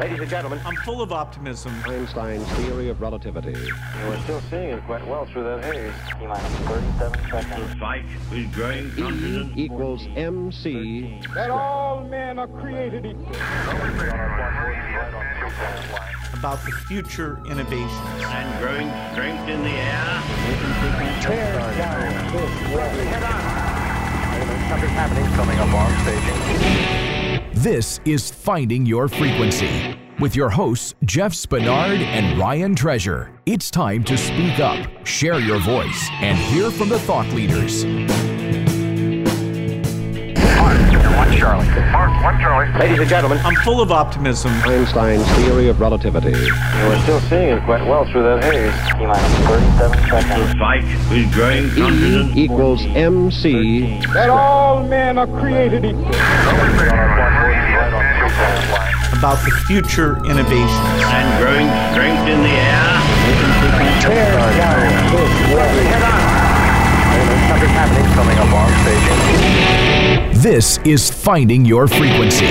Ladies and gentlemen, I'm full of optimism. Einstein's theory of relativity. We're still seeing it quite well through that haze. T-minus 37 seconds. The fight is growing. E equals MC. That all men are created equal. About the future innovations and growing strength in the air. Tear down this world. Head on. Something's happening. Coming up on stage. This is Finding Your Frequency with your hosts, Jeff Spinard and Ryan Treasure. It's time to speak up, share your voice, and hear from the thought leaders. Mark 1 Charlie. Mark 1 Charlie. Ladies and gentlemen, I'm full of optimism. Einstein's theory of relativity. We're still seeing it quite well through that haze. T-minus 37 seconds. The fight is growing. E equals MC. That all men are created equal. About the future innovations and growing strength in the air. Tear down this world. Head on. Something happening. Coming up on stage. This is Finding Your Frequency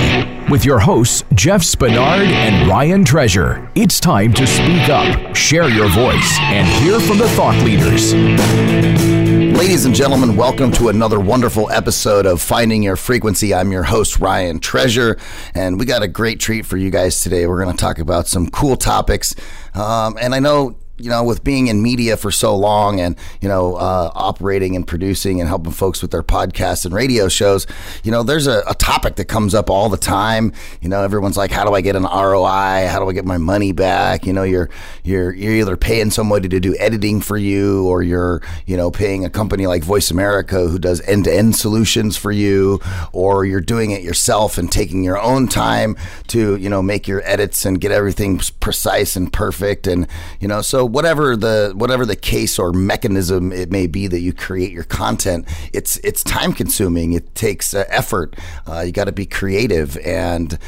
with your hosts, Jeff Spinard and Ryan Treasure. It's time to speak up, share your voice, and hear from the thought leaders. Ladies and gentlemen, welcome to another wonderful episode of Finding Your Frequency. I'm your host, Ryan Treasure, and we got a great treat for you guys today. We're going to talk about some cool topics, and I know, you know, with being in media for so long and, you know, operating and producing and helping folks with their podcasts and radio shows, you know, there's a topic that comes up all the time. You know, everyone's like, how do I get an ROI? How do I get my money back? You know, you're either paying somebody to do editing for you, or you're, you know, paying a company like Voice America who does end-to-end solutions for you, or you're doing it yourself and taking your own time to, you know, make your edits and get everything precise and perfect. And, you know, so whatever the case or mechanism it may be that you create your content, it's time consuming. It takes effort. You got to be creative, and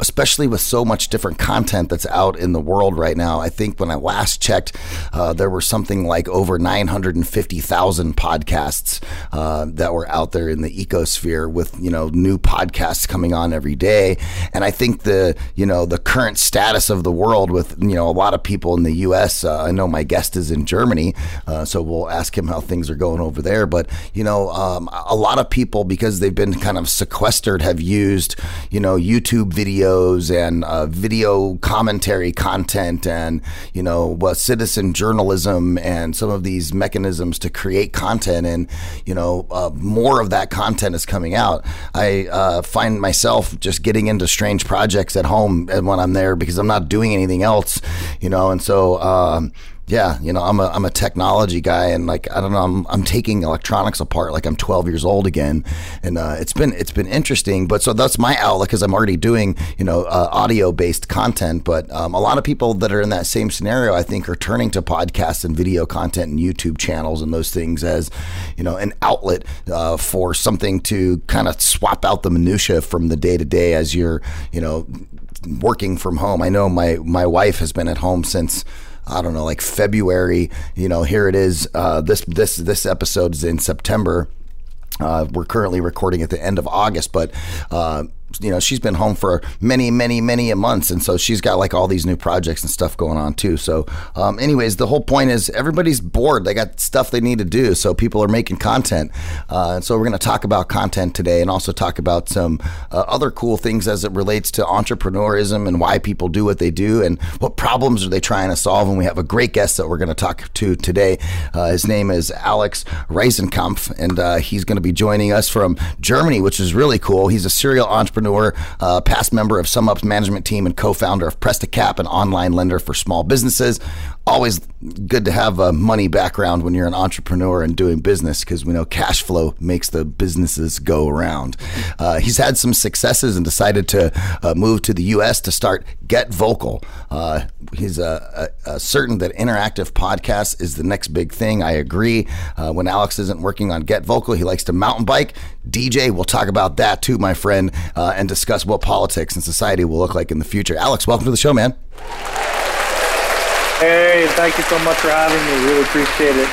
especially with so much different content that's out in the world right now. I think when I last checked, there were something like over 950,000 podcasts that were out there in the ecosphere, with, you know, new podcasts coming on every day. And I think the, you know, the current status of the world with, you know, a lot of people in the U.S. I know my guest is in Germany, so we'll ask him how things are going over there. But, you know, a lot of people, because they've been kind of sequestered, have used, you know, YouTube videos and video commentary content and, you know, citizen journalism and some of these mechanisms to create content. And, you know, more of that content is coming out. I find myself just getting into strange projects at home when I'm there, because I'm not doing anything else, you know. And so yeah, you know, I'm a technology guy, and, like, I don't know, I'm taking electronics apart like I'm 12 years old again, and it's been interesting. But so that's my outlook, because I'm already doing, you know, audio based content. But a lot of people that are in that same scenario, I think, are turning to podcasts and video content and YouTube channels and those things as, you know, an outlet for something to kind of swap out the minutia from the day to day as you're, you know, working from home. I know my wife has been at home since, I don't know, like February. You know, here it is. This episode is in September. We're currently recording at the end of August, but you know, she's been home for many months, and so she's got, like, all these new projects and stuff going on too. So anyways, the whole point is everybody's bored. They got stuff they need to do, so people are making content. So we're going to talk about content today, and also talk about some other cool things as it relates to entrepreneurism and why people do what they do and what problems are they trying to solve. And we have a great guest that we're going to talk to today. His name is Alex Reisenkampf, and he's going to be joining us from Germany, which is really cool. He's a serial entrepreneur, past member of SumUp's management team, and co-founder of PrestaCap, an online lender for small businesses. Always good to have a money background when you're an entrepreneur and doing business, because we know cash flow makes the businesses go around. He's had some successes and decided to move to the U.S. to start Get Vocal. He's certain that interactive podcasts is the next big thing. I agree. When Alex isn't working on Get Vocal, he likes to mountain bike, DJ. We'll talk about that too, my friend, and discuss what politics and society will look like in the future. Alex, welcome to the show, man. Hey, thank you so much for having me. Really appreciate it.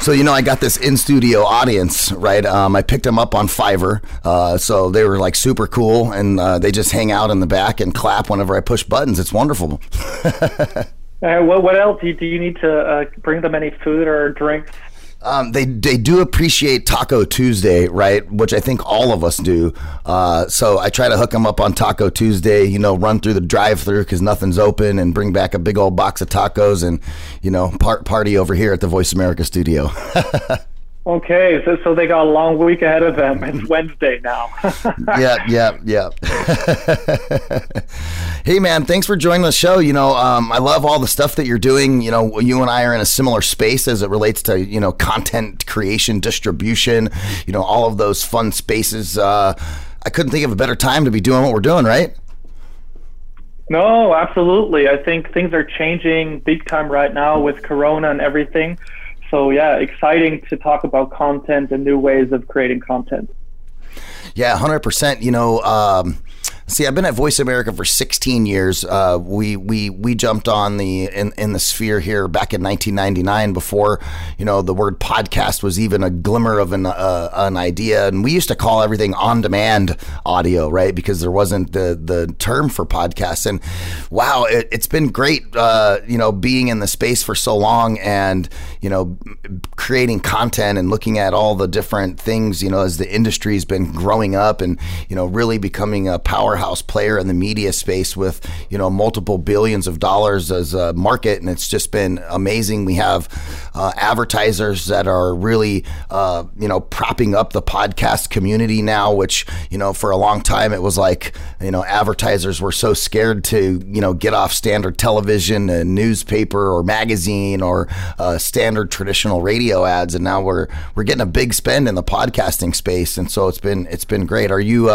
So, you know, I got this in-studio audience, right? I picked them up on Fiverr. So they were like super cool, and they just hang out in the back and clap whenever I push buttons. It's wonderful. Well, what else? Do you need to bring them any food or drinks? They do appreciate Taco Tuesday, right? Which I think all of us do. So I try to hook them up on Taco Tuesday, you know, run through the drive-thru because nothing's open and bring back a big old box of tacos and, you know, party over here at the Voice America studio. Okay, so they got a long week ahead of them. It's Wednesday now. Yeah. Hey, man, thanks for joining the show. You know, I love all the stuff that you're doing. You know, you and I are in a similar space as it relates to, you know, content creation, distribution, you know, all of those fun spaces. I couldn't think of a better time to be doing what we're doing, right? No, absolutely. I think things are changing big time right now with Corona and everything. So, yeah, exciting to talk about content and new ways of creating content. Yeah, 100%. You know, see, I've been at Voice America for 16 years. We jumped on the sphere here back in 1999 before, you know, the word podcast was even a glimmer of an idea. And we used to call everything on-demand audio, right? Because there wasn't the term for podcasts. And wow, it's been great, you know, being in the space for so long and, you know, creating content and looking at all the different things, you know, as the industry's been growing up and, you know, really becoming a powerhouse player in the media space with, you know, multiple billions of dollars as a market. And it's just been amazing. We have advertisers that are really, you know, propping up the podcast community now, which, you know, for a long time, it was like, you know, advertisers were so scared to, you know, get off standard television and newspaper or magazine or standard traditional radio ads. And now we're getting a big spend in the podcasting space. And so it's been great. Are you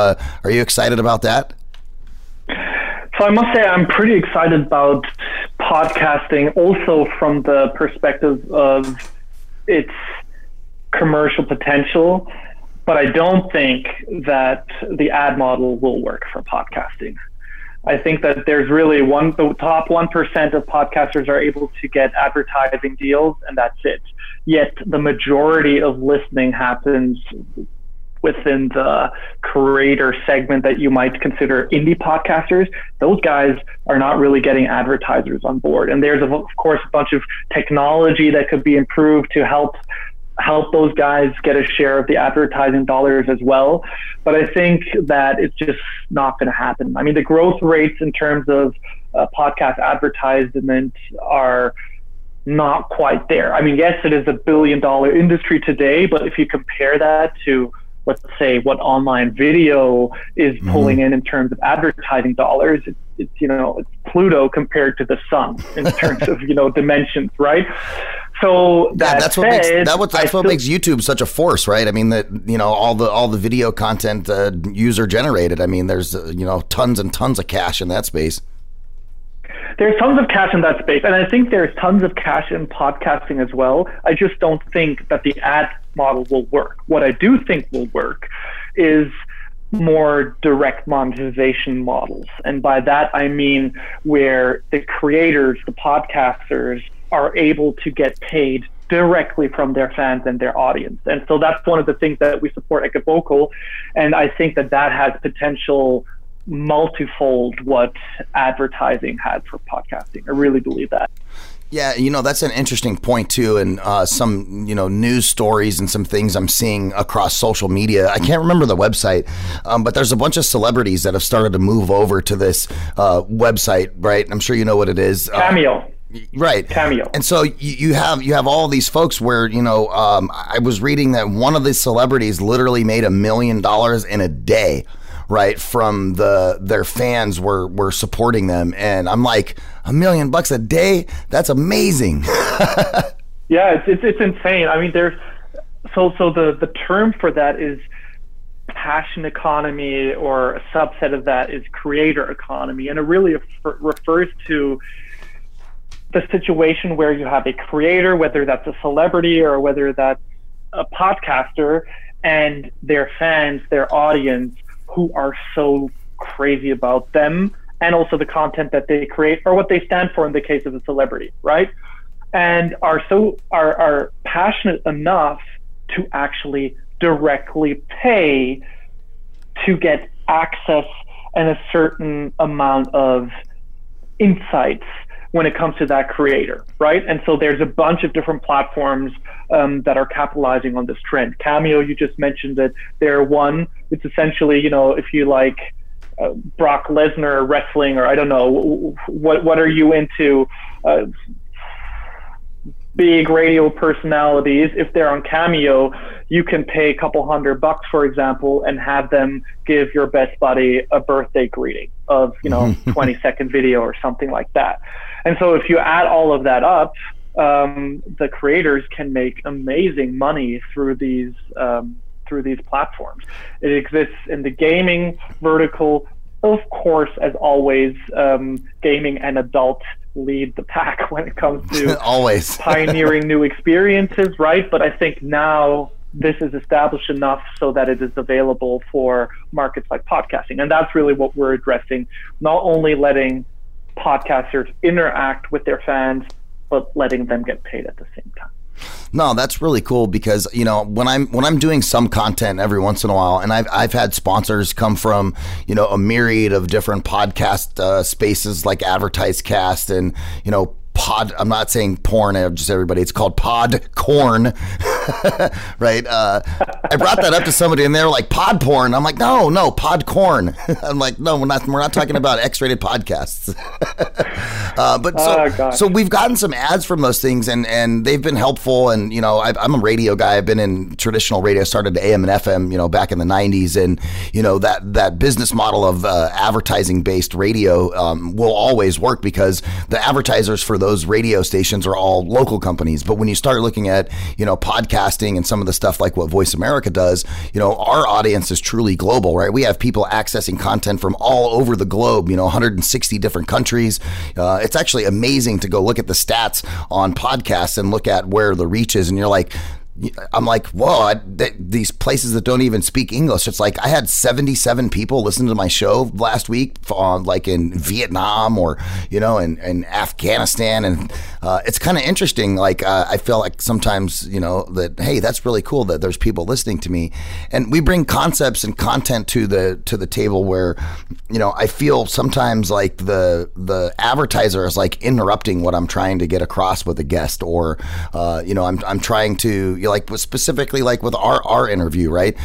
excited about that? So I must say I'm pretty excited about podcasting also from the perspective of its commercial potential, but I don't think that the ad model will work for podcasting. I think that there's really the top 1% of podcasters are able to get advertising deals and that's it. Yet the majority of listening happens within the creator segment that you might consider indie podcasters. Those guys are not really getting advertisers on board. And there's, of course, a bunch of technology that could be improved to help those guys get a share of the advertising dollars as well. But I think that it's just not going to happen. I mean, the growth rates in terms of podcast advertisement are not quite there. I mean, yes, it is a billion-dollar industry today, but if you compare that to let's say what online video is pulling in terms of advertising dollars, it's you know, it's Pluto compared to the sun in terms of, you know, dimensions, right? So that that's what makes YouTube such a force, right? I mean, that, you know, all the video content user generated. I mean, there's you know, tons and tons of cash in that space. There's tons of cash in that space, and I think there's tons of cash in podcasting as well. I just don't think that the ad model will work. What I do think will work is more direct monetization models. And by that, I mean where the creators, the podcasters, are able to get paid directly from their fans and their audience. And so that's one of the things that we support at Get Vocal. And I think that that has potential multifold what advertising had for podcasting. I really believe that. Yeah, you know, that's an interesting point too, and some, you know, news stories and some things I'm seeing across social media. I can't remember the website, but there's a bunch of celebrities that have started to move over to this website, right? I'm sure you know what it is. Cameo. Right. Cameo. And so you have all these folks where, you know, I was reading that one of these celebrities literally made $1 million in a day, right, from their fans were supporting them. And I'm like, $1 million a day? That's amazing. Yeah, it's insane. I mean, there's so the term for that is passion economy, or a subset of that is creator economy. And it really refers to the situation where you have a creator, whether that's a celebrity or whether that's a podcaster, and their fans, their audience, who are so crazy about them and also the content that they create or what they stand for in the case of a celebrity, right? and are passionate enough to actually directly pay to get access and a certain amount of insights when it comes to that creator, right? And so there's a bunch of different platforms that are capitalizing on this trend. Cameo, you just mentioned it. They're one. It's essentially, you know, if you like Brock Lesnar wrestling, or I don't know, what are you into? Big radio personalities, if they're on Cameo, you can pay a couple $100, for example, and have them give your best buddy a birthday greeting of, you know, 20-second video or something like that. And so if you add all of that up, the creators can make amazing money through these platforms. It exists in the gaming vertical, of course, as always. Gaming and adult lead the pack when it comes to always pioneering new experiences, right? But I think now this is established enough so that it is available for markets like podcasting. And that's really what we're addressing, not only letting podcasters interact with their fans, but letting them get paid at the same time. No, that's really cool, because, you know, when I'm doing some content every once in a while, and I've had sponsors come from, you know, a myriad of different podcast spaces like AdvertiseCast and, you know, Pod. I'm not saying porn, just everybody. It's called PodCorn, right? I brought that up to somebody, and they're like, "Pod porn." I'm like, "No, PodCorn." I'm like, "No, we're not talking about X-rated podcasts." So we've gotten some ads from those things, and they've been helpful. And you know, I'm a radio guy. I've been in traditional radio. I started AM and FM, you know, back in the '90s, and you know that business model of advertising-based radio will always work, because the advertisers for those radio stations are all local companies. But when you start looking at, you know, podcasting and some of the stuff like what Voice America does, you know, our audience is truly global, right? We have people accessing content from all over the globe, you know, 160 different countries. It's actually amazing to go look at the stats on podcasts and look at where the reach is. And you're like, I'm like, whoa, these places that don't even speak English. It's like I had 77 people listen to my show last week on, like, in Vietnam or, you know, in Afghanistan. And it's kind of interesting. Like, I feel like sometimes, you know, that, hey, that's really cool that there's people listening to me. And we bring concepts and content to the table where, you know, I feel sometimes like the advertiser is like interrupting what I'm trying to get across with a guest, or, you know, I'm trying to, you like specifically like with our interview, right?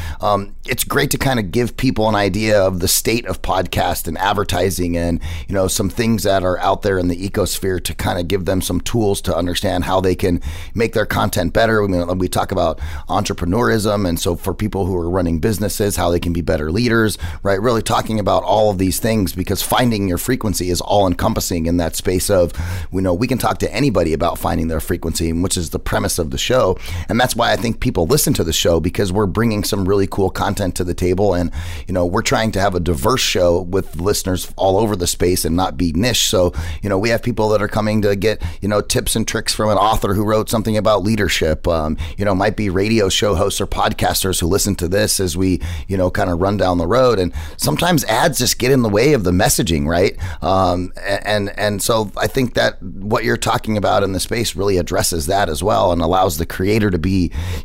It's great to kind of give people an idea of the state of podcast and advertising, and, you know, some things that are out there in the ecosphere to kind of give them some tools to understand how they can make their content better. We talk about entrepreneurism, and so for people who are running businesses, how they can be better leaders, right? Really talking about all of these things, because finding your frequency is all encompassing in that space of, you know, we can talk to anybody about finding their frequency, which is the premise of the show. And that's why I think people listen to the show, because we're bringing some really cool content to the table. And, you know, we're trying to have a diverse show with listeners all over the space and not be niche. So, you know, we have people that are coming to get, you know, tips and tricks from an author who wrote something about leadership. You know, might be radio show hosts or podcasters who listen to this as we, you know, kind of run down the road. And sometimes ads just get in the way of the messaging, right? And so I think that what you're talking about in the space really addresses that as well, and allows the creator to be,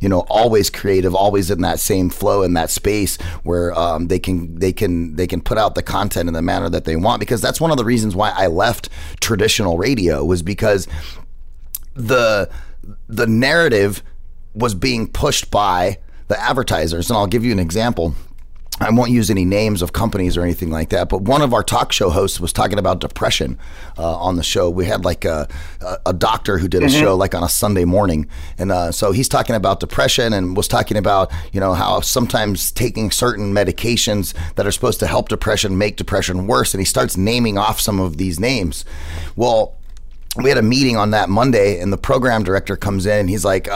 you know, always creative, always in that same flow, in that space where they can put out the content in the manner that they want. Because that's one of the reasons why I left traditional radio, was because the narrative was being pushed by the advertisers. And I'll give you an example. I won't use any names of companies or anything like that, but one of our talk show hosts was talking about depression on the show. We had like a doctor who did a show like on a Sunday morning. And so he's talking about depression and was talking about, you know, how sometimes taking certain medications that are supposed to help depression make depression worse. And he starts naming off some of these names. Well, we had a meeting on that Monday, and the program director comes in and he's like,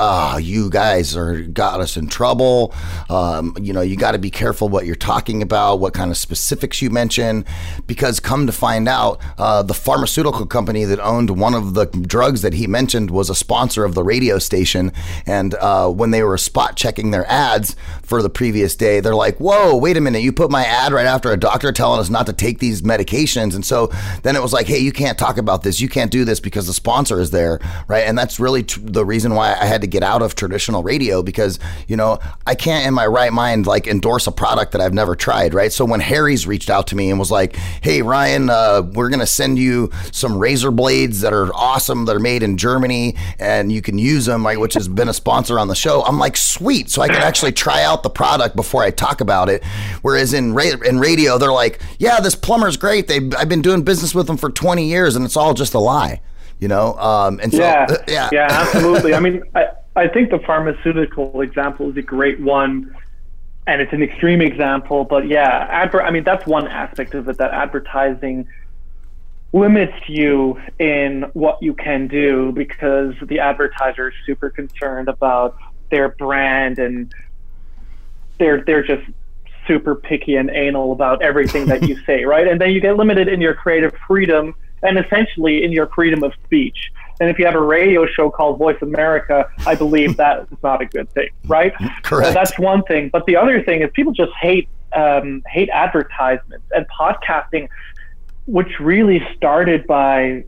you guys got us in trouble. You know, you got to be careful what you're talking about, what kind of specifics you mention, because come to find out, the pharmaceutical company that owned one of the drugs that he mentioned was a sponsor of the radio station. And when they were spot checking their ads, for the previous day, they're like, whoa, wait a minute, you put my ad right after a doctor telling us not to take these medications. And so then it was like, hey, you can't talk about this. You can't do this because the sponsor is there, right? And that's really the reason why I had to get out of traditional radio, because, you know, I can't in my right mind like endorse a product that I've never tried, right? So when Harry's reached out to me and was like, hey, Ryan, we're going to send you some razor blades that are awesome, that are made in Germany, and you can use them, right? Which has been a sponsor on the show. I'm like, sweet. So I can actually try out the product before I talk about it. Whereas in radio, they're like, yeah, this plumber's great. I've been doing business with them for 20 years and it's all just a lie, you know? Yeah, absolutely. I mean, I think the pharmaceutical example is a great one, and it's an extreme example, but yeah, that's one aspect of it, that advertising limits you in what you can do because the advertiser is super concerned about their brand, and they're just super picky and anal about everything that you say, right? And then you get limited in your creative freedom and essentially in your freedom of speech. And if you have a radio show called Voice America, I believe that is not a good thing, right? Correct. So that's one thing. But the other thing is people just hate advertisements and podcasting, which really started by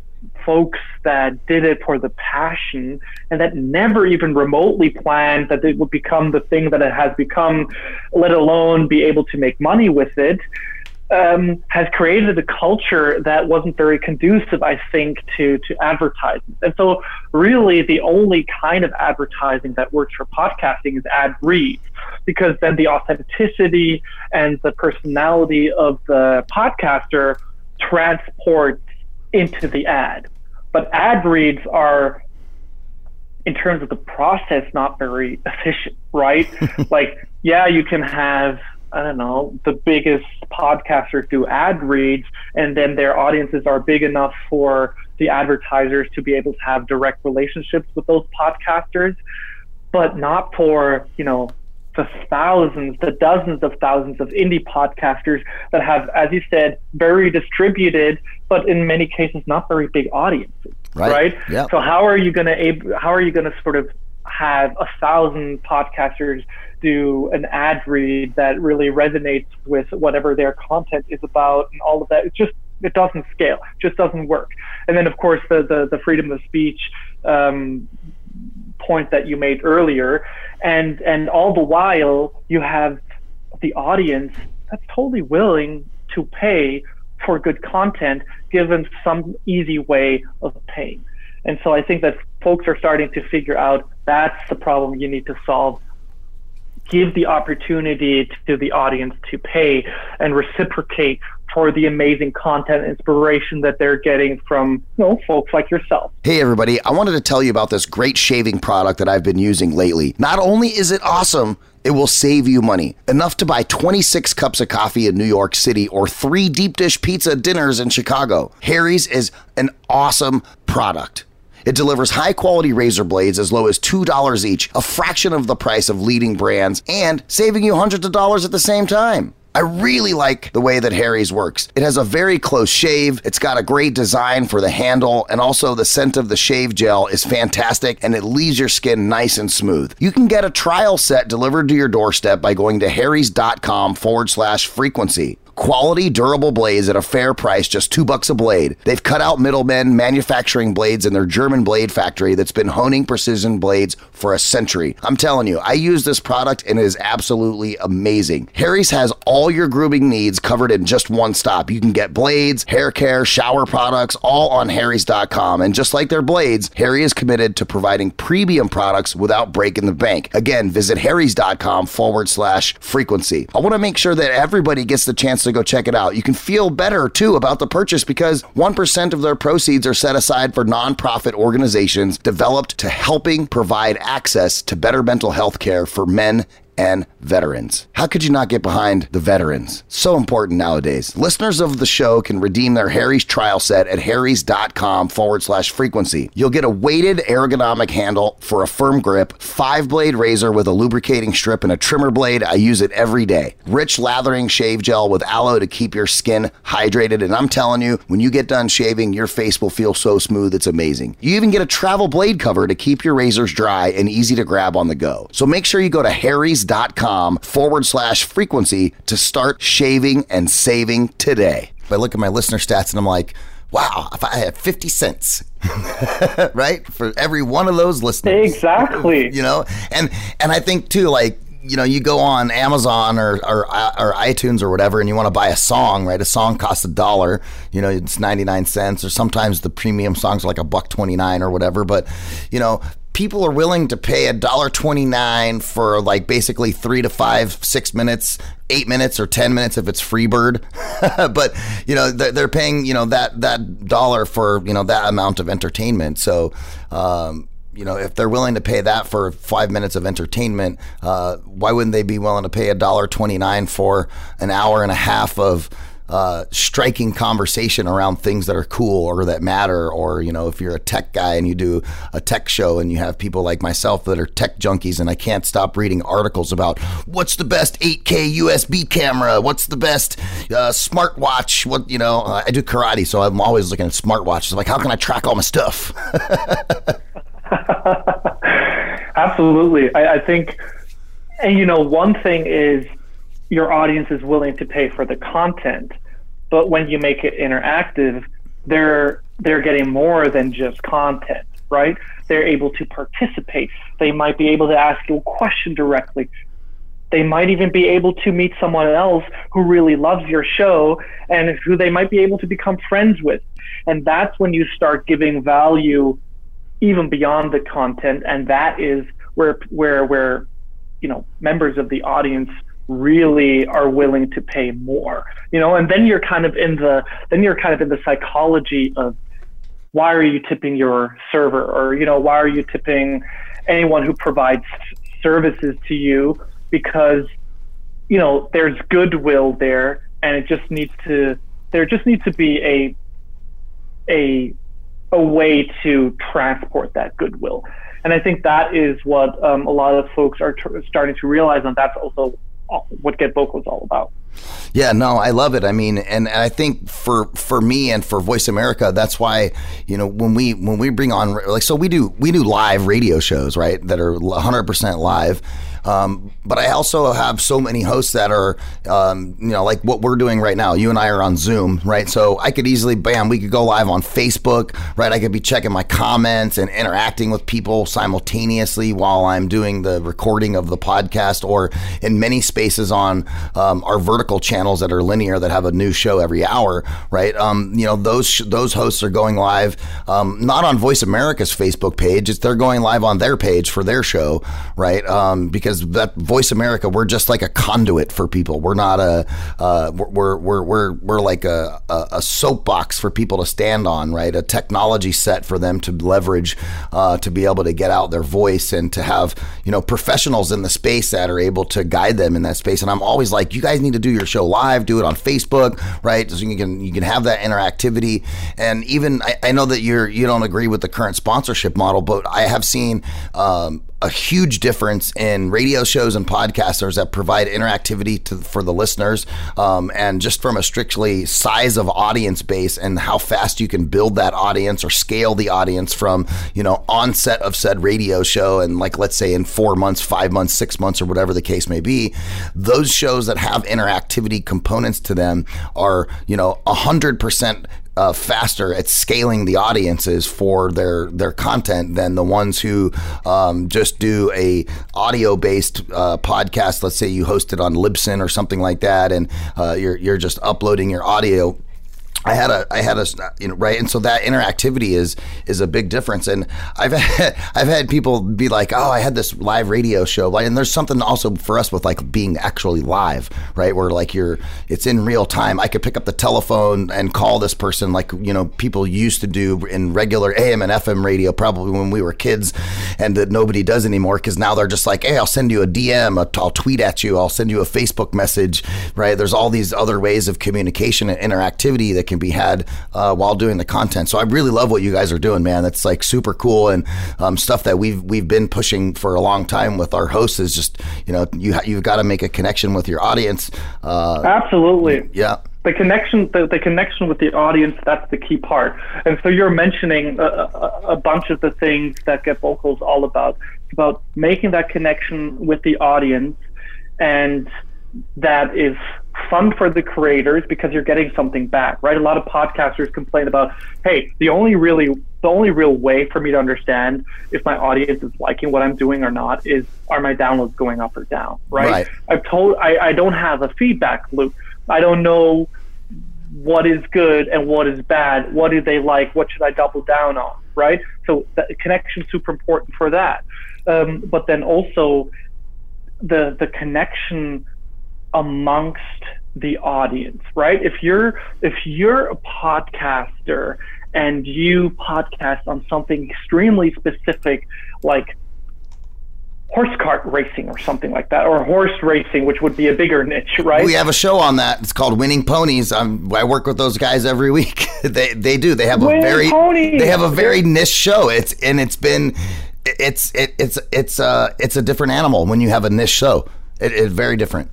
folks that did it for the passion and that never even remotely planned that it would become the thing that it has become, let alone be able to make money with it, has created a culture that wasn't very conducive, I think, to advertisements. And so really the only kind of advertising that works for podcasting is ad reads, because then the authenticity and the personality of the podcaster transports into the ad. But ad reads are, in terms of the process, not very efficient, right? Like, yeah, you can have, I don't know, the biggest podcasters do ad reads, and then their audiences are big enough for the advertisers to be able to have direct relationships with those podcasters, but not for, you know, the thousands, the dozens of thousands of indie podcasters that have, as you said, very distributed, but in many cases not very big audiences, right? Yeah. So how are you going to sort of have 1,000 podcasters do an ad read that really resonates with whatever their content is about and all of that? It doesn't scale, just doesn't work. And then of course the freedom of speech point that you made earlier, and all the while you have the audience that's totally willing to pay for good content given some easy way of paying. And so I think that folks are starting to figure out that's the problem you need to solve. Give the opportunity to the audience to pay and reciprocate for the amazing content inspiration that they're getting from, you know, folks like yourself. Hey everybody, I wanted to tell you about this great shaving product that I've been using lately. Not only is it awesome, it will save you money. Enough to buy 26 cups of coffee in New York City or 3 deep dish pizza dinners in Chicago. Harry's is an awesome product. It delivers high-quality razor blades as low as $2 each, a fraction of the price of leading brands, and saving you hundreds of dollars at the same time. I really like the way that Harry's works. It has a very close shave. It's got a great design for the handle, and also the scent of the shave gel is fantastic, and it leaves your skin nice and smooth. You can get a trial set delivered to your doorstep by going to harrys.com/frequency. Quality, durable blades at a fair price, just $2 a blade. They've cut out middlemen manufacturing blades in their German blade factory that's been honing precision blades for a century. I'm telling you, I use this product and it is absolutely amazing. Harry's has all your grooming needs covered in just one stop. You can get blades, hair care, shower products, all on harrys.com. And just like their blades, Harry is committed to providing premium products without breaking the bank. Again, visit harrys.com/frequency. I want to make sure that everybody gets the chance to go check it out. You can feel better too about the purchase because 1% of their proceeds are set aside for nonprofit organizations developed to helping provide access to better mental health care for men and veterans. How could you not get behind the veterans? So important nowadays. Listeners of the show can redeem their Harry's trial set at harrys.com/frequency. You'll get a weighted ergonomic handle for a firm grip, 5-blade razor with a lubricating strip and a trimmer blade. I use it every day. Rich lathering shave gel with aloe to keep your skin hydrated. And I'm telling you, when you get done shaving, your face will feel so smooth. It's amazing. You even get a travel blade cover to keep your razors dry and easy to grab on the go. So make sure you go to harrys.com Harry's.com/frequency to start shaving and saving today. I look at my listener stats and I'm like, wow, if I had 50 cents, right? For every one of those listeners. Exactly. You know, and I think too, like, you know, you go on Amazon or iTunes or whatever, and you want to buy a song, right? A song costs $1, you know, it's 99 cents, or sometimes the premium songs are like $1.29 or whatever. But, you know, people are willing to pay $1.29 for like basically 3 to 5, 6 minutes, 8 minutes, or 10 minutes if it's Freebird. But, you know, they're paying, you know, that dollar for, you know, that amount of entertainment. So, you know, if they're willing to pay that for 5 minutes of entertainment, why wouldn't they be willing to pay $1.29 for an hour and a half of striking conversation around things that are cool or that matter? Or, you know, if you're a tech guy and you do a tech show and you have people like myself that are tech junkies, and I can't stop reading articles about what's the best 8K USB camera, what's the best smartwatch, what, you know, I do karate, so I'm always looking at smartwatches. I'm like, how can I track all my stuff? Absolutely. I think, and you know, one thing is your audience is willing to pay for the content, but when you make it interactive, they're getting more than just content, right? They're able to participate. They might be able to ask you a question directly. They might even be able to meet someone else who really loves your show and who they might be able to become friends with. And that's when you start giving value even beyond the content, and that is where you know, members of the audience really are willing to pay more, you know. And then you're kind of in the psychology of, why are you tipping your server, or, you know, why are you tipping anyone who provides services to you? Because, you know, there's goodwill there, and there just needs to be a way to transport that goodwill. And I think that is what a lot of folks are starting to realize, and that's also what Get Vocal is all about. Yeah, no, I love it. I mean, and I think for me and for Voice America, that's why, you know, when we bring on, like, so we do live radio shows, right, that are 100% live. But I also have so many hosts that are, you know, like what we're doing right now. You and I are on Zoom, right? So I could easily, bam, we could go live on Facebook, right? I could be checking my comments and interacting with people simultaneously while I'm doing the recording of the podcast, or in many spaces on our vertical channels that are linear that have a new show every hour, right? You know, those hosts are going live, not on Voice America's Facebook page. They're going live on their page for their show, right? Because that Voice America, we're just like a conduit for people. We're not we're like a soapbox for people to stand on, right? A technology set for them to leverage, to be able to get out their voice, and to have, you know, professionals in the space that are able to guide them in that space. And I'm always like, you guys need to do your show live, do it on Facebook, right? So you can have that interactivity. And even I know that you don't agree with the current sponsorship model, but I have seen a huge difference in radio shows and podcasters that provide interactivity for the listeners, and just from a strictly size of audience base and how fast you can build that audience or scale the audience from, you know, onset of said radio show, and like, let's say in 4 months, 5 months, 6 months, or whatever the case may be. Those shows that have interactivity components to them are, you know, 100% faster at scaling the audiences for their content than the ones who just do a audio-based podcast. Let's say you host it on Libsyn or something like that, and you're just uploading your audio. I had a, you know, right, and so that interactivity is a big difference. And I've had people be like, oh, I had this live radio show, like, and there's something also for us with like being actually live, right, where like it's in real time. I could pick up the telephone and call this person, like, you know, people used to do in regular AM and FM radio, probably when we were kids, and that nobody does anymore, because now they're just like, hey, I'll send you a DM, I'll tweet at you, I'll send you a Facebook message, right? There's all these other ways of communication and interactivity that can be had while doing the content. So I really love what you guys are doing, man. That's like super cool, and stuff that we've been pushing for a long time with our hosts is just, you know, you've got to make a connection with your audience. Absolutely. Yeah. The connection with the audience, that's the key part. And so you're mentioning a bunch of the things that Get Vocal is all about. It's about making that connection with the audience, and that is fun for the creators because you're getting something back, right? A lot of podcasters complain about, hey, the only real way for me to understand if my audience is liking what I'm doing or not is, are my downloads going up or down, right? I don't have a feedback loop. I don't know what is good and what is bad. What do they like? What should I double down on, right? So the connection is super important for that. But then also the connection amongst the audience, right? If you're a podcaster and you podcast on something extremely specific, like horse cart racing or something like that, or horse racing, which would be a bigger niche, right? We have a show on that. It's called Winning Ponies. I work with those guys every week. They do. They have a very niche show. It's a different animal when you have a niche show. It's very different.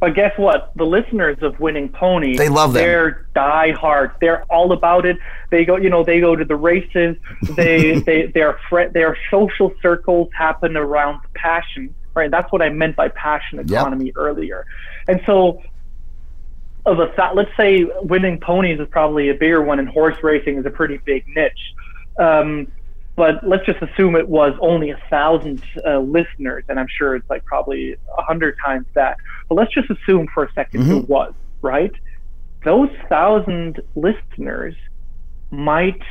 But guess what? The listeners of Winning Ponies, they love them. They're diehard. They're all about it. They go to the races. Their social circles happen around passion, right? That's what I meant by passion economy earlier. And so, let's say Winning Ponies is probably a bigger one, and horse racing is a pretty big niche. But let's just assume it was only 1,000 listeners, and I'm sure it's like probably 100 times that. But let's just assume for a second it was, right? Those 1,000 listeners might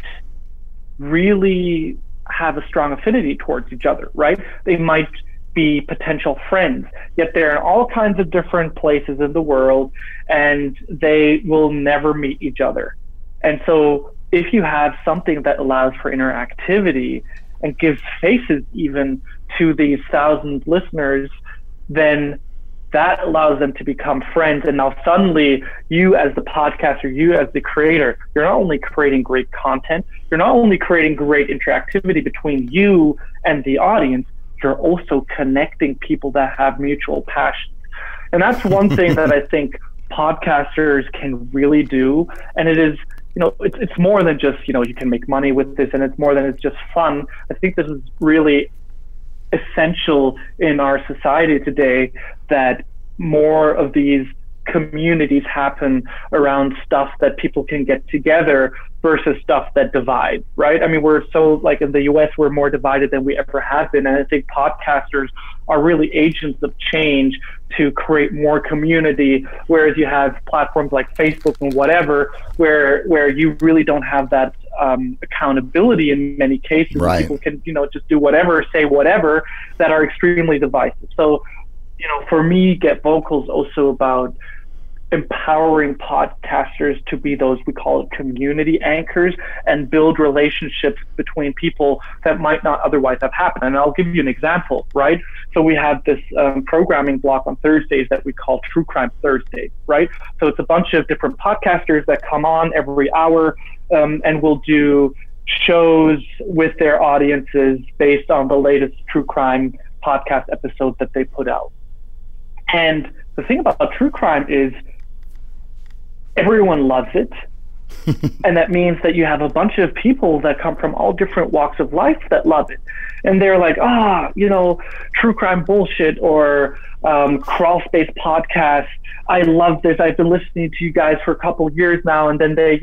really have a strong affinity towards each other, right? They might be potential friends, yet they're in all kinds of different places in the world, and they will never meet each other. And so if you have something that allows for interactivity and gives faces even to these 1,000 listeners, then that allows them to become friends. And now suddenly you as the podcaster, you as the creator, you're not only creating great content, you're not only creating great interactivity between you and the audience, you're also connecting people that have mutual passions. And that's one thing that I think podcasters can really do. And it is, it's more than just, you can make money with this, and it's more than it's just fun. I think this is really essential in our society today, that more of these communities happen around stuff that people can get together versus stuff that divides, right? I mean, we're so, like in the US, we're more divided than we ever have been. And I think podcasters are really agents of change to create more community, whereas you have platforms like Facebook and whatever, where you really don't have that accountability in many cases. Right. People can, just do whatever, say whatever, that are extremely divisive. So, for me, Get Vocal's also about empowering podcasters to be those, we call it community anchors, and build relationships between people that might not otherwise have happened. And I'll give you an example, right? So we have this programming block on Thursdays that we call True Crime Thursday, right? So it's a bunch of different podcasters that come on every hour and will do shows with their audiences based on the latest true crime podcast episode that they put out. And the thing about true crime is everyone loves it. And that means that you have a bunch of people that come from all different walks of life that love it. And they're like, true crime bullshit, or Crawl Space podcast. I love this. I've been listening to you guys for a couple years now. And then they,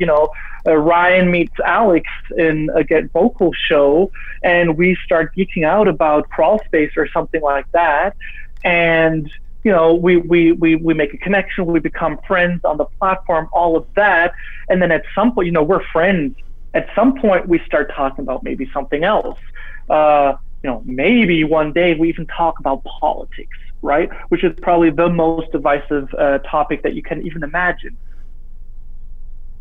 Ryan meets Alex in a Get Vocal show, and we start geeking out about Crawl Space or something like that. And we make a connection, we become friends on the platform, all of that. And then at some point, we're friends. At some point, we start talking about maybe something else. Maybe one day we even talk about politics, right? Which is probably the most divisive topic that you can even imagine.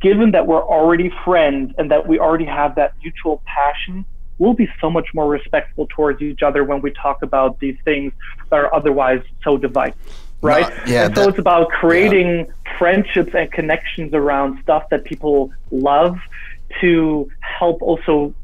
Given that we're already friends and that we already have that mutual passion, we'll be so much more respectful towards each other when we talk about these things that are otherwise so divisive, right? So it's about creating friendships and connections around stuff that people love to help also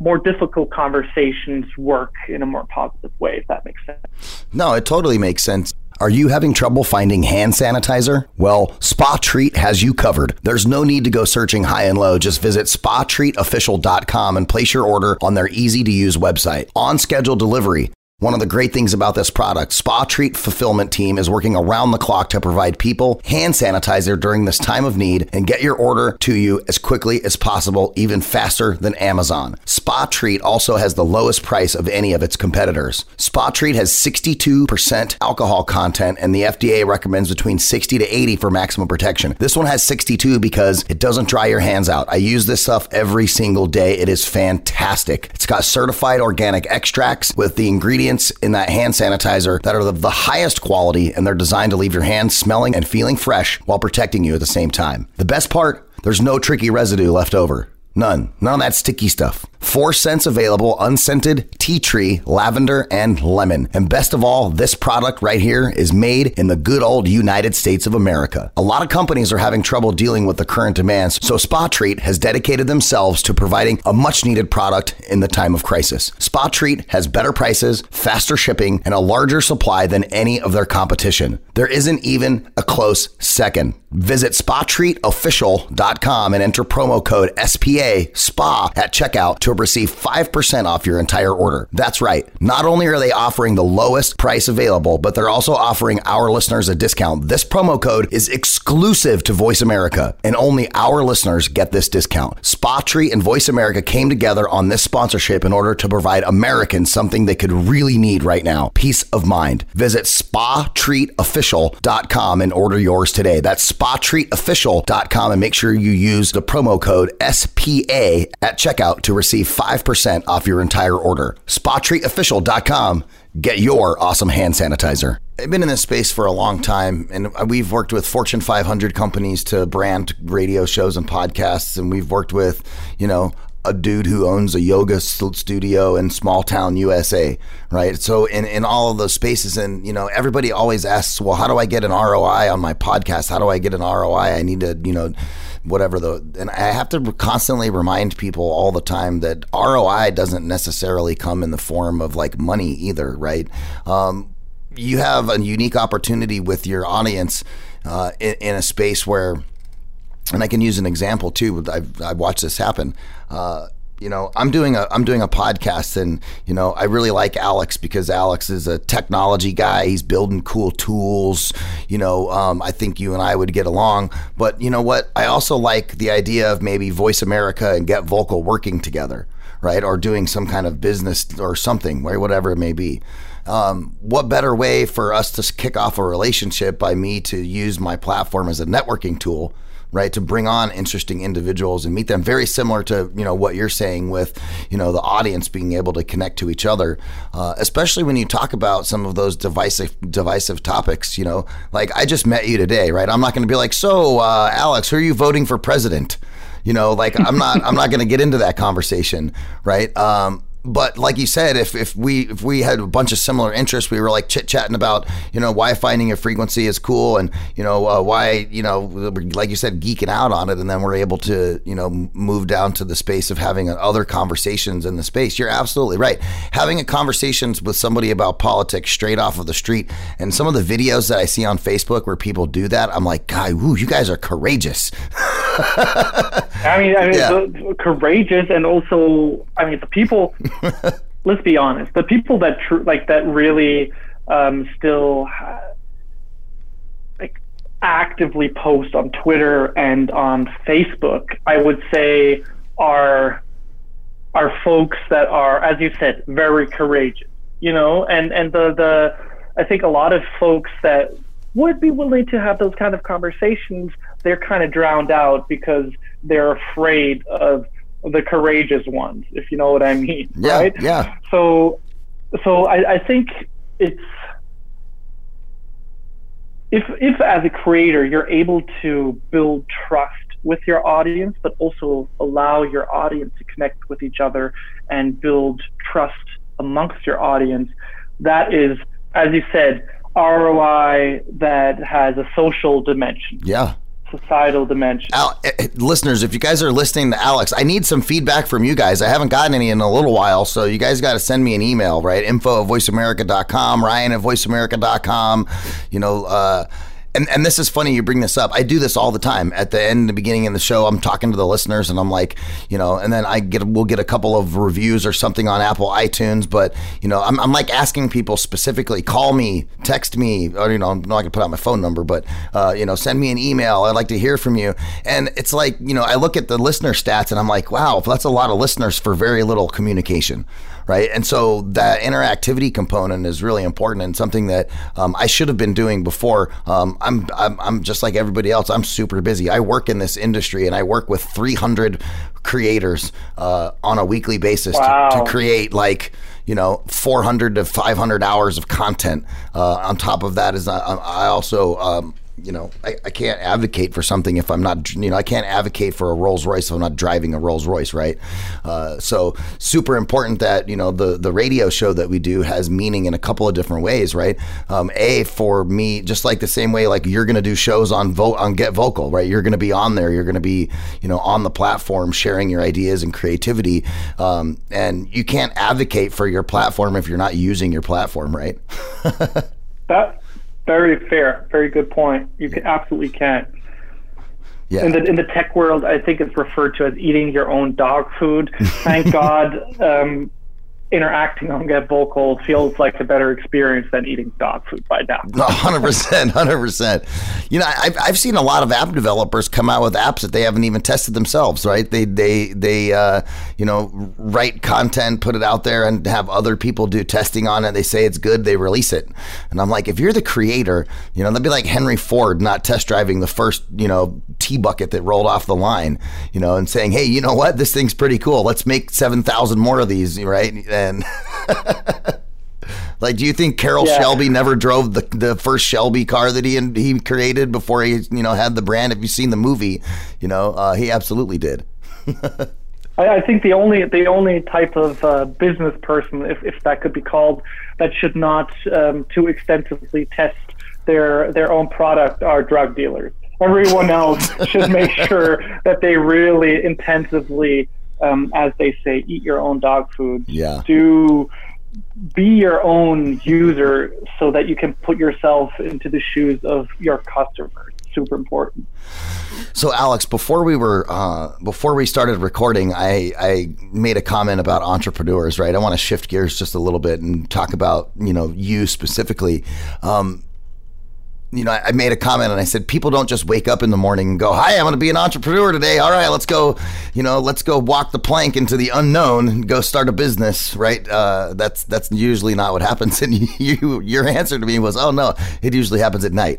more difficult conversations work in a more positive way, if that makes sense. No, it totally makes sense. Are you having trouble finding hand sanitizer? Well, Spa Treat has you covered. There's no need to go searching high and low. Just visit SpaTreatOfficial.com and place your order on their easy-to-use website. On-schedule delivery, One of the great things about this product, Spa Treat Fulfillment Team is working around the clock to provide people hand sanitizer during this time of need and get your order to you as quickly as possible, even faster than Amazon. Spa Treat also has the lowest price of any of its competitors. Spa Treat has 62% alcohol content, and the FDA recommends between 60 to 80 for maximum protection. This one has 62 because it doesn't dry your hands out. I use this stuff every single day. It is fantastic. It's got certified organic extracts with the ingredients in that hand sanitizer that are of the highest quality, and they're designed to leave your hands smelling and feeling fresh while protecting you at the same time. The best part, there's no tricky residue left over. None of that sticky stuff. 4 scents available, unscented, tea tree, lavender, and lemon. And best of all, this product right here is made in the good old United States of America. A lot of companies are having trouble dealing with the current demands, so Spa Treat has dedicated themselves to providing a much needed product in the time of crisis. Spa Treat has better prices, faster shipping, and a larger supply than any of their competition. There isn't even a close second. Visit SpaTreatOfficial.com and enter promo code SPA SPA at checkout to receive 5% off your entire order. That's right. Not only are they offering the lowest price available, but they're also offering our listeners a discount. This promo code is exclusive to Voice America, and only our listeners get this discount. Spa Treat and Voice America came together on this sponsorship in order to provide Americans something they could really need right now. Peace of mind. Visit SpaTreatOfficial.com and order yours today. That's SpaTreatOfficial.com, and make sure you use the promo code SPA at checkout to receive 5% off your entire order. SpaTreatOfficial.com. Get your awesome hand sanitizer. I've been in this space for a long time, and we've worked with Fortune 500 companies to brand radio shows and podcasts, and we've worked with, you know, a dude who owns a yoga studio in small town USA, right? So in all of those spaces, and, you know, everybody always asks, well, how do I get an ROI on my podcast? How do I get an ROI? I need to, you know, whatever and I have to constantly remind people all the time that ROI doesn't necessarily come in the form of like money either, right? You have a unique opportunity with your audience in a space where, and I can use an example too. I've watched this happen. You know, I'm doing a podcast, and, you know, I really like Alex because Alex is a technology guy. He's building cool tools. You know, I think you and I would get along. But you know what? I also like the idea of maybe Voice America and Get Vocal working together, right? Or doing some kind of business or something, whatever it may be. What better way for us to kick off a relationship by me to use my platform as a networking tool, right, to bring on interesting individuals and meet them, very similar to, you know, what you're saying with, you know, the audience being able to connect to each other, especially when you talk about some of those divisive topics, you know, like I just met you today, right? I'm not going to be like, so Alex, who are you voting for president? You know, like I'm not going to get into that conversation, right? But like you said, if we had a bunch of similar interests, we were like chit-chatting about, you know, why finding a frequency is cool, and, you know, why, you know, like you said, geeking out on it, and then we're able to, you know, move down to the space of having other conversations in the space. You're absolutely right. Having a conversations with somebody about politics straight off of the street, and some of the videos that I see on Facebook where people do that, I'm like, God, woo, you guys are courageous. I mean, yeah. Courageous, and also, I mean, the people. Let's be honest. The people that that really still like actively post on Twitter and on Facebook, I would say, are folks that are, as you said, very courageous. You know, and the I think a lot of folks that would be willing to have those kind of conversations, they're kind of drowned out because they're afraid of the courageous ones, if you know what I mean, right? Yeah. So I think it's, if as a creator you're able to build trust with your audience, but also allow your audience to connect with each other and build trust amongst your audience, that is, as you said, ROI that has a social dimension. Yeah. Societal dimension. Listeners, if you guys are listening to Alex, I need some feedback from you guys. I haven't gotten any in a little while, so you guys got to send me an email, right? info@voiceamerica.com, Ryan@voiceamerica.com, you know, And this is funny you bring this up. I do this all the time. At the end, the beginning of the show, I'm talking to the listeners and I'm like, you know, and then we'll get a couple of reviews or something on Apple iTunes, but you know, I'm like asking people specifically, call me, text me, or you know, I'm not gonna put out my phone number, but you know, send me an email. I'd like to hear from you. And it's like, you know, I look at the listener stats and I'm like, wow, that's a lot of listeners for very little communication. Right. And so that interactivity component is really important and something that I should have been doing before. I'm just like everybody else. I'm super busy. I work in this industry and I work with 300 creators on a weekly basis. Wow. to create, like, you know, 400 to 500 hours of content. On top of that is I also, you know, I can't advocate for something if I'm not, you know, I can't advocate for a Rolls Royce if I'm not driving a Rolls Royce, right? So super important that, you know, the radio show that we do has meaning in a couple of different ways, right? For me, just like the same way, like you're going to do shows on Get Vocal, right? You're going to be on there. You're going to be, you know, on the platform sharing your ideas and creativity. And you can't advocate for your platform if you're not using your platform, right? That. Very fair, very good point. You absolutely can't. Yeah. In the tech world, I think it's referred to as eating your own dog food. Thank God, interacting on Get Vocal feels like a better experience than eating dog food by now. 100%. You know, I've seen a lot of app developers come out with apps that they haven't even tested themselves, right? They you know, write content, put it out there and have other people do testing on it. They say it's good, they release it. And I'm like, if you're the creator, you know, that'd be like Henry Ford not test driving the first, you know, tea bucket that rolled off the line, you know, and saying, hey, you know what? This thing's pretty cool. Let's make 7,000 more of these, right? And like, do you think Carroll Shelby never drove the first Shelby car that he created before he, you know, had the brand? If you've seen the movie, you know, he absolutely did. I think the only type of business person, if that could be called, that should not too extensively test their own product are drug dealers. Everyone else should make sure that they really intensively, as they say, eat your own dog food. Yeah. Do be your own user so that you can put yourself into the shoes of your customers. Super important. So Alex, before we started recording, I made a comment about entrepreneurs, right? I want to shift gears just a little bit and talk about, you know, you specifically. You know, I made a comment and I said, people don't just wake up in the morning and go, hi, I'm going to be an entrepreneur today. All right, let's go, you know, let's go walk the plank into the unknown and go start a business, right? That's usually not what happens. And your answer to me was, oh no, it usually happens at night.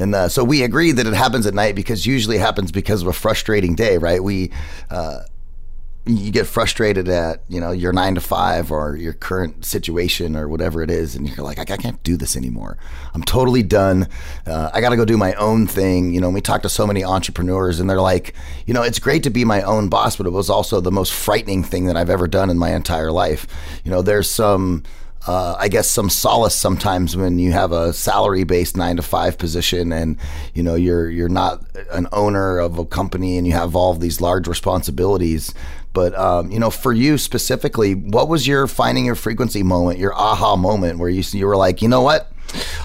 And so we agree that it happens at night because usually happens because of a frustrating day, right? You get frustrated at, you know, your 9-to-5 or your current situation or whatever it is. And you're like, I can't do this anymore. I'm totally done. I got to go do my own thing. You know, and we talk to so many entrepreneurs and they're like, you know, it's great to be my own boss, but it was also the most frightening thing that I've ever done in my entire life. You know, there's I guess some solace sometimes when you have a salary-based 9-to-5 position and, you know, you're not an owner of a company and you have all of these large responsibilities. But, you know, for you specifically, what was your finding your frequency moment, your aha moment where you were like, you know what?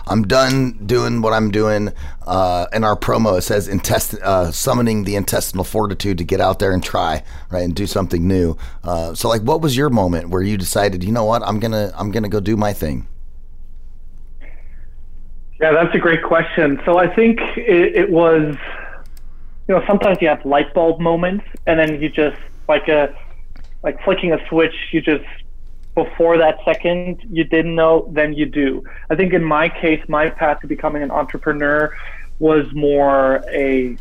I'm done doing what I'm doing. In our promo, it says summoning the intestinal fortitude to get out there and try, right, and do something new. So, like, what was your moment where you decided, you know what, I'm gonna go do my thing? Yeah, that's a great question. So I think it was, you know, sometimes you have light bulb moments, and then you just like flicking a switch, you just. Before that second you didn't know, then you do. I think in my case, my path to becoming an entrepreneur was more a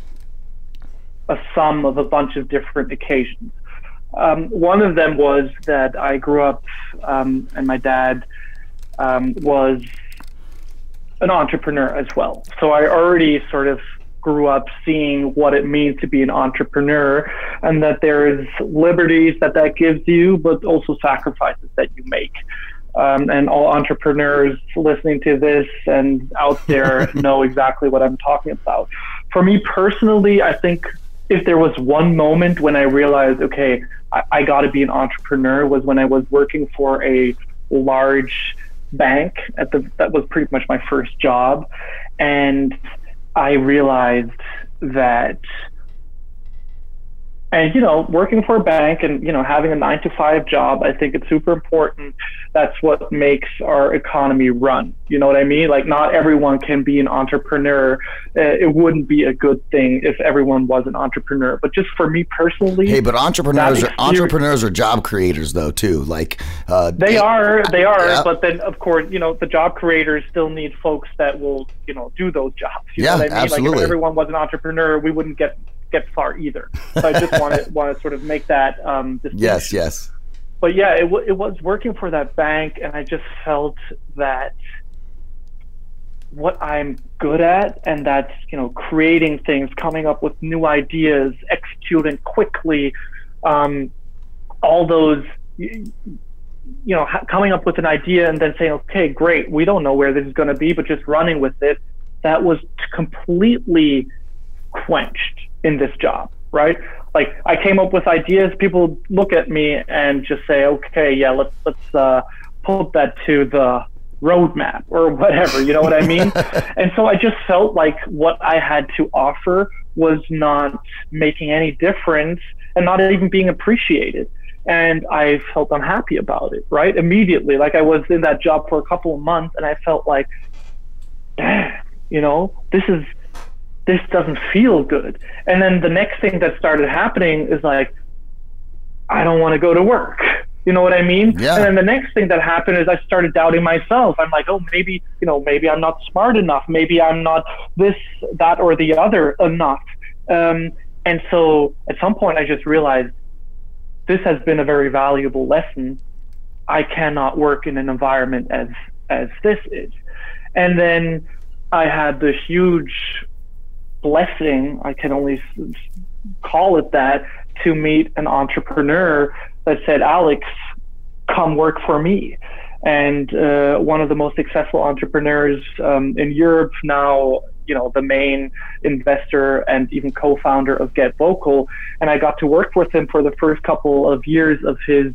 sum of a bunch of different occasions. One of them was that I grew up and my dad was an entrepreneur as well. So I already sort of grew up seeing what it means to be an entrepreneur and that there is liberties that gives you, but also sacrifices that you make. And all entrepreneurs listening to this and out there know exactly what I'm talking about. For me personally, I think if there was one moment when I realized, okay, I got to be an entrepreneur was when I was working for a large bank that was pretty much my first job. And I realized that, and you know, working for a bank and you know having a 9-to-5 job, I think it's super important. That's what makes our economy run. You know what I mean? Like, not everyone can be an entrepreneur. It wouldn't be a good thing if everyone was an entrepreneur. But just for me personally, hey, but entrepreneurs are job creators though too. Like they are. Yeah. But then of course, you know, the job creators still need folks that will, you know, do those jobs. You know what I mean? Absolutely. Like, if everyone was an entrepreneur, we wouldn't get far either. So I just want to sort of make that distinction. Yes. But yeah, it was working for that bank, and I just felt that what I'm good at, and that's, you know, creating things, coming up with new ideas, executing quickly, all those, you know, coming up with an idea and then saying, okay, great, we don't know where this is going to be, but just running with it, that was completely quenched in this job, right? Like, I came up with ideas, people look at me and just say, okay, yeah, let's put that to the roadmap or whatever, you know what I mean? And so I just felt like what I had to offer was not making any difference and not even being appreciated. And I felt unhappy about it, right? Immediately, like, I was in that job for a couple of months and I felt like, damn, you know, this doesn't feel good. And then the next thing that started happening is like, I don't want to go to work. You know what I mean? Yeah. And then the next thing that happened is I started doubting myself. I'm like, oh, maybe, you know, maybe I'm not smart enough. Maybe I'm not this, that, or the other enough. And so at some point I just realized this has been a very valuable lesson. I cannot work in an environment as this is. And then I had this huge blessing, I can only call it that, to meet an entrepreneur that said, Alex, come work for me. And one of the most successful entrepreneurs in Europe now, you know, the main investor and even co-founder of Get Vocal. And I got to work with him for the first couple of years of his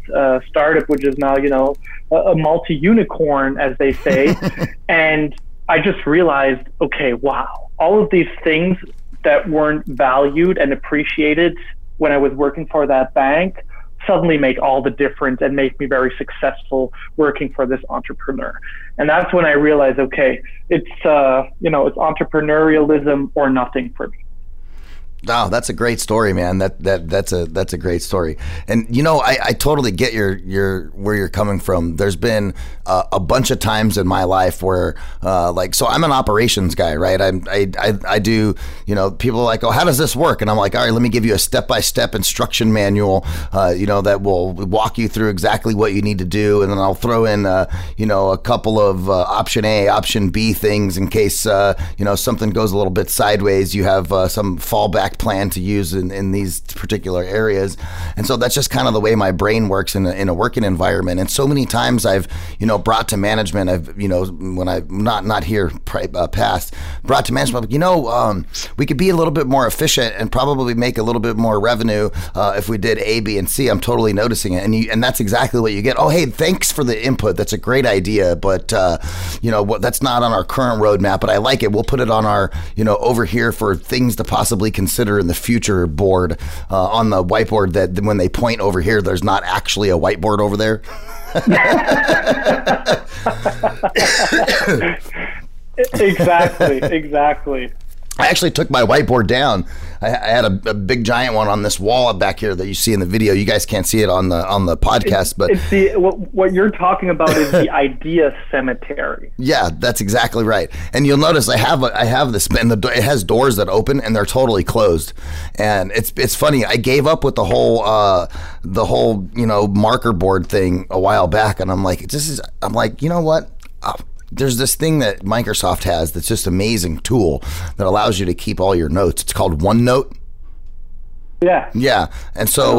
startup, which is now, you know, a multi-unicorn, as they say. And I just realized, okay, wow, all of these things that weren't valued and appreciated when I was working for that bank suddenly make all the difference and make me very successful working for this entrepreneur. And that's when I realized, okay, it's entrepreneurialism or nothing for me. Wow, that's a great story, man. That's a great story. And you know, I totally get your where you're coming from. There's been a bunch of times in my life where, so I'm an operations guy, right? I do, you know, people are like, oh, how does this work? And I'm like, all right, let me give you a step-by-step instruction manual, you know, that will walk you through exactly what you need to do, and then I'll throw in, you know, a couple of option A, option B things in case, you know, something goes a little bit sideways. You have some fallback plan to use in these particular areas. And so that's just kind of the way my brain works in a working environment. And so many times I've, you know, brought to management, I've, you know, when I'm not here past, brought to management, you know, we could be a little bit more efficient and probably make a little bit more revenue if we did A, B, and C. I'm totally noticing it. And that's exactly what you get. Oh, hey, thanks for the input. That's a great idea. But, you know, that's not on our current roadmap, but I like it. We'll put it on our, you know, over here for things to possibly consider in the future board on the whiteboard, that when they point over here, there's not actually a whiteboard over there. Exactly. I actually took my whiteboard down. I had a big giant one on this wall back here that you see in the video. You guys can't see it on the podcast, but it's what you're talking about is the idea cemetery. Yeah, that's exactly right. And you'll notice I have this, and it has doors that open and they're totally closed. And it's funny. I gave up with the whole you know marker board thing a while back, and I'm like you know what. There's this thing that Microsoft has that's just amazing tool that allows you to keep all your notes. It's called OneNote. Yeah. And so,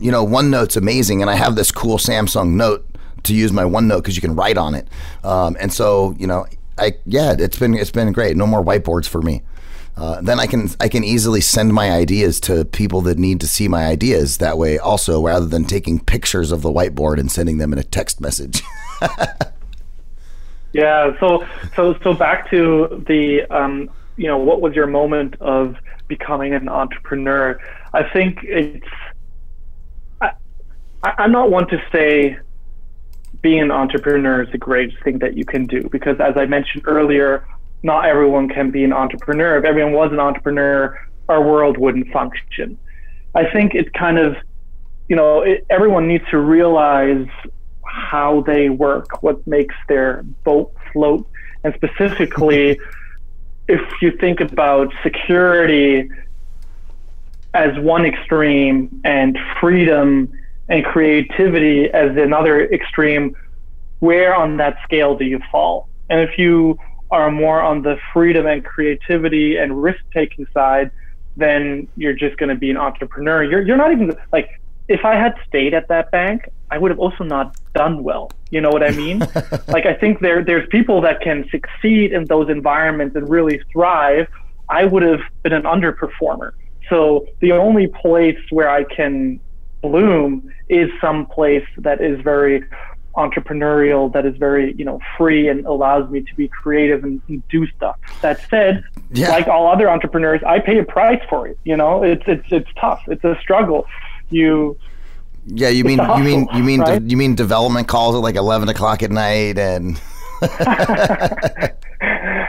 you know, OneNote's amazing. And I have this cool Samsung Note to use my OneNote because you can write on it. And so, you know, it's been great. No more whiteboards for me. Then I can easily send my ideas to people that need to see my ideas that way also, rather than taking pictures of the whiteboard and sending them in a text message. Yeah, so back to the you know, what was your moment of becoming an entrepreneur? I think it's, I'm not one to say being an entrepreneur is the greatest thing that you can do, because as I mentioned earlier, not everyone can be an entrepreneur. If everyone was an entrepreneur, our world wouldn't function. I think it kind of, you know, everyone needs to realize how they work, what makes their boat float. And specifically, if you think about security as one extreme and freedom and creativity as another extreme, where on that scale do you fall? And if you are more on the freedom and creativity and risk-taking side, then you're just going to be an entrepreneur. You're not even, like, if I had stayed at that bank, I would have also not done well. You know what I mean? Like, I think there's people that can succeed in those environments and really thrive. I would have been an underperformer. So the only place where I can bloom is some place that is very entrepreneurial, that is very, you know, free and allows me to be creative and do stuff. That said, like all other entrepreneurs, I pay a price for it. You know, it's tough. It's a struggle. You mean right? You mean development calls at like 11 o'clock at night and those are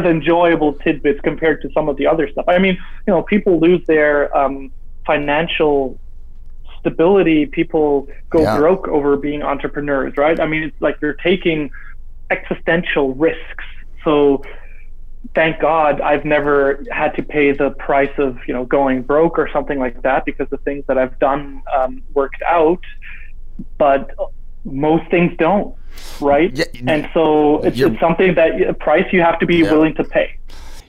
the enjoyable tidbits compared to some of the other stuff. I mean, you know, people lose their financial stability. People go broke over being entrepreneurs, right? I mean, it's like you're taking existential risks. So thank God I've never had to pay the price of, you know, going broke or something like that, because the things that I've done worked out, but most things don't, right? And so it's something that a price you have to be willing to pay.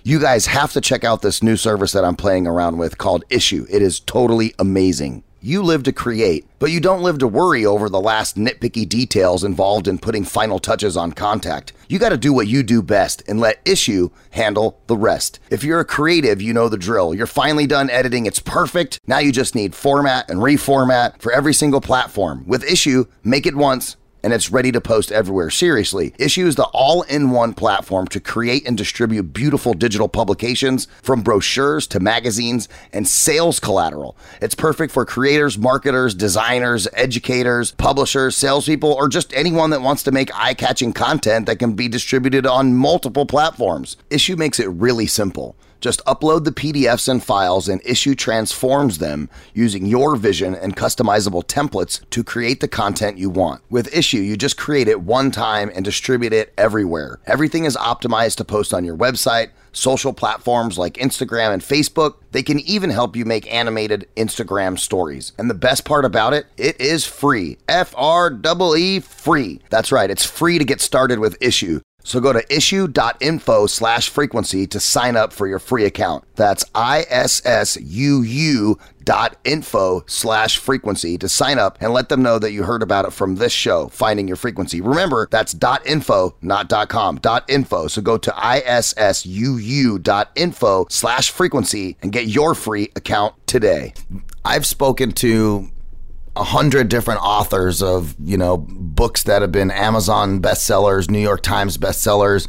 You guys have to check out this new service that I'm playing around with called ISSUU. It is totally amazing. You live to create, but you don't live to worry over the last nitpicky details involved in putting final touches on contact. You got to do what you do best and let ISSUU handle the rest. If you're a creative, you know the drill. You're finally done editing. It's perfect. Now you just need format and reformat for every single platform. With ISSUU, make it once, and it's ready to post everywhere. Seriously, ISSUU is the all-in-one platform to create and distribute beautiful digital publications, from brochures to magazines and sales collateral. It's perfect for creators, marketers, designers, educators, publishers, salespeople, or just anyone that wants to make eye-catching content that can be distributed on multiple platforms. ISSUU makes it really simple. Just upload the PDFs and files, and ISSUU transforms them using your vision and customizable templates to create the content you want. With ISSUU, you just create it one time and distribute it everywhere. Everything is optimized to post on your website, social platforms like Instagram and Facebook. They can even help you make animated Instagram stories. And the best part about it, it is free. F-R-E-E free. That's right, it's free to get started with ISSUU. So go to ISSUU.info/frequency to sign up for your free account. That's ISSUU.info/frequency to sign up and let them know that you heard about it from this show, Finding Your Frequency. Remember, that's .info, not .com, .info. So go to ISSUU.info/frequency and get your free account today. I've spoken to 100 different authors of, you know, books that have been Amazon bestsellers, New York Times bestsellers.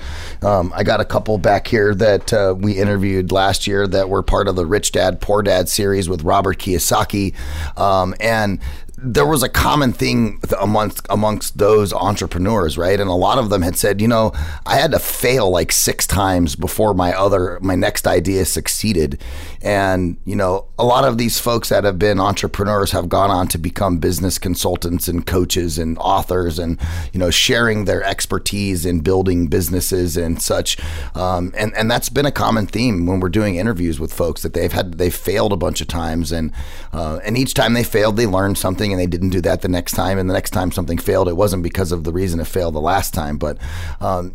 I got a couple back here that we interviewed last year that were part of the Rich Dad Poor Dad series with Robert Kiyosaki, and there was a common thing amongst those entrepreneurs, right? And a lot of them had said, you know, I had to fail like 6 times before my next idea succeeded. And, you know, a lot of these folks that have been entrepreneurs have gone on to become business consultants and coaches and authors and, you know, sharing their expertise in building businesses and such. And that's been a common theme when we're doing interviews with folks, that they've failed a bunch of times. And each time they failed, they learned something. And they didn't do that the next time. And the next time something failed, it wasn't because of the reason it failed the last time. But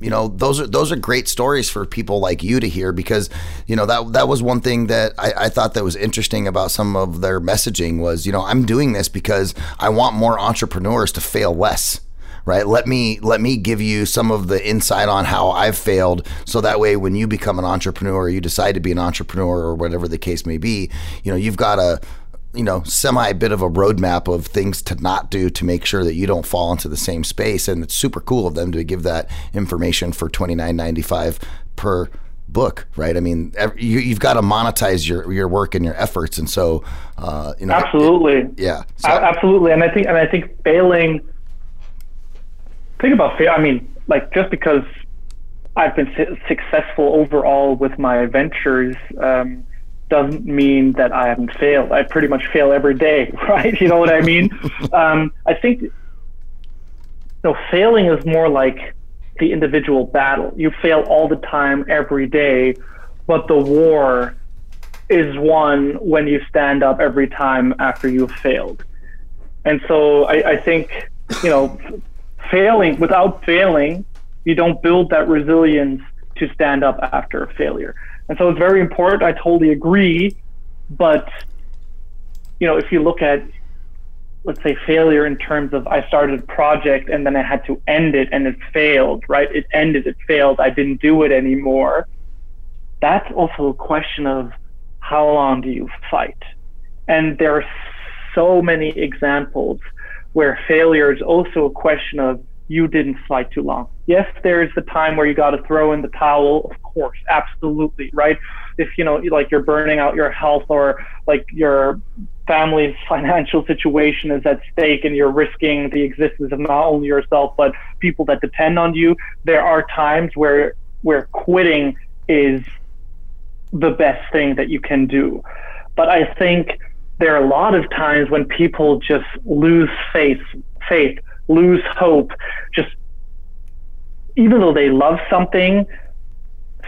you know, those are great stories for people like you to hear, because you know that was one thing that I thought that was interesting about some of their messaging was, you know, I'm doing this because I want more entrepreneurs to fail less. Right? Let me give you some of the insight on how I've failed. So that way, when you become an entrepreneur, you decide to be an entrepreneur or whatever the case may be, you know, you've got a, you know, semi bit of a roadmap of things to not do to make sure that you don't fall into the same space. And it's super cool of them to give that information for $29.95 per book, right? I mean, you've got to monetize your work and your efforts, and so absolutely. And I think failing. Think about fail. I mean, like, just because I've been successful overall with my ventures doesn't mean that I haven't failed. I pretty much fail every day, right? You know what I mean? I think no, failing is more like the individual battle. You fail all the time, every day, but the war is won when you stand up every time after you've failed. And so I think, you know, without failing, you don't build that resilience to stand up after a failure. And so it's very important. I totally agree. But, you know, if you look at, let's say, failure in terms of I started a project and then I had to end it and it failed, right? It ended, it failed, I didn't do it anymore. That's also a question of how long do you fight? And there are so many examples where failure is also a question of you didn't fight too long. Yes, there's the time where you got to throw in the towel, of course, absolutely, right? If, you know, like, you're burning out your health, or like your family's financial situation is at stake and you're risking the existence of not only yourself but people that depend on you, there are times where quitting is the best thing that you can do. But I think there are a lot of times when people just lose faith, lose hope, just even though they love something,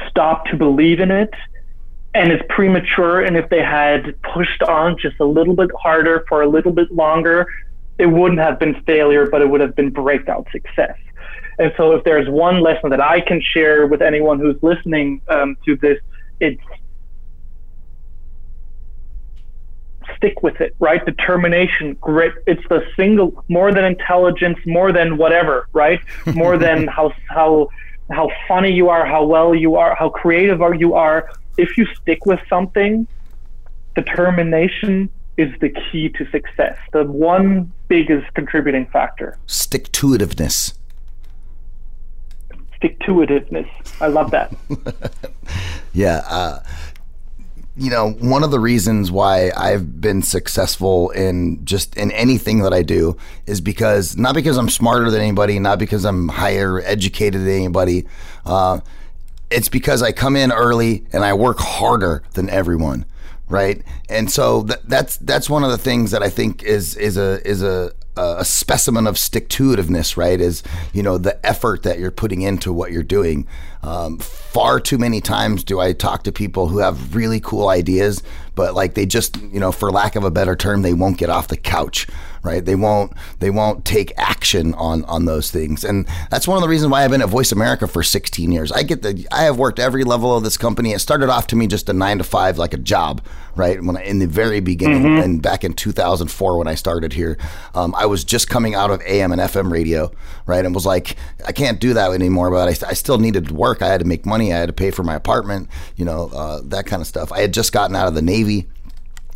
stop to believe in it, and it's premature. And if they had pushed on just a little bit harder for a little bit longer, it wouldn't have been failure, but it would have been breakout success. And so if there's one lesson that I can share with anyone who's listening to this, it's stick with it, right? Determination, grit. It's the single, more than intelligence, more than whatever, right? More than how funny you are, how well you are, how creative you are. If you stick with something, determination is the key to success, the one biggest contributing factor. Stick-to-itiveness. I love that. Yeah. You know, one of the reasons why I've been successful in anything that I do is not because I'm smarter than anybody, not because I'm higher educated than anybody. It's because I come in early and I work harder than everyone, right? And so that's one of the things that I think is a specimen of stick-to-itiveness, right? Is, you know, the effort that you're putting into what you're doing. Far too many times do I talk to people who have really cool ideas, but like they just, you know, for lack of a better term, they won't get off the couch, right? They won't take action on those things. And that's one of the reasons why I've been at Voice America for 16 years. I have worked every level of this company. It started off to me just a 9-to-5, like a job, right? In the very beginning, mm-hmm. and back in 2004 when I started here, I was just coming out of AM and FM radio, right? And was like, I can't do that anymore, but I still needed to work. I had to make money. I had to pay for my apartment, you know, that kind of stuff. I had just gotten out of the Navy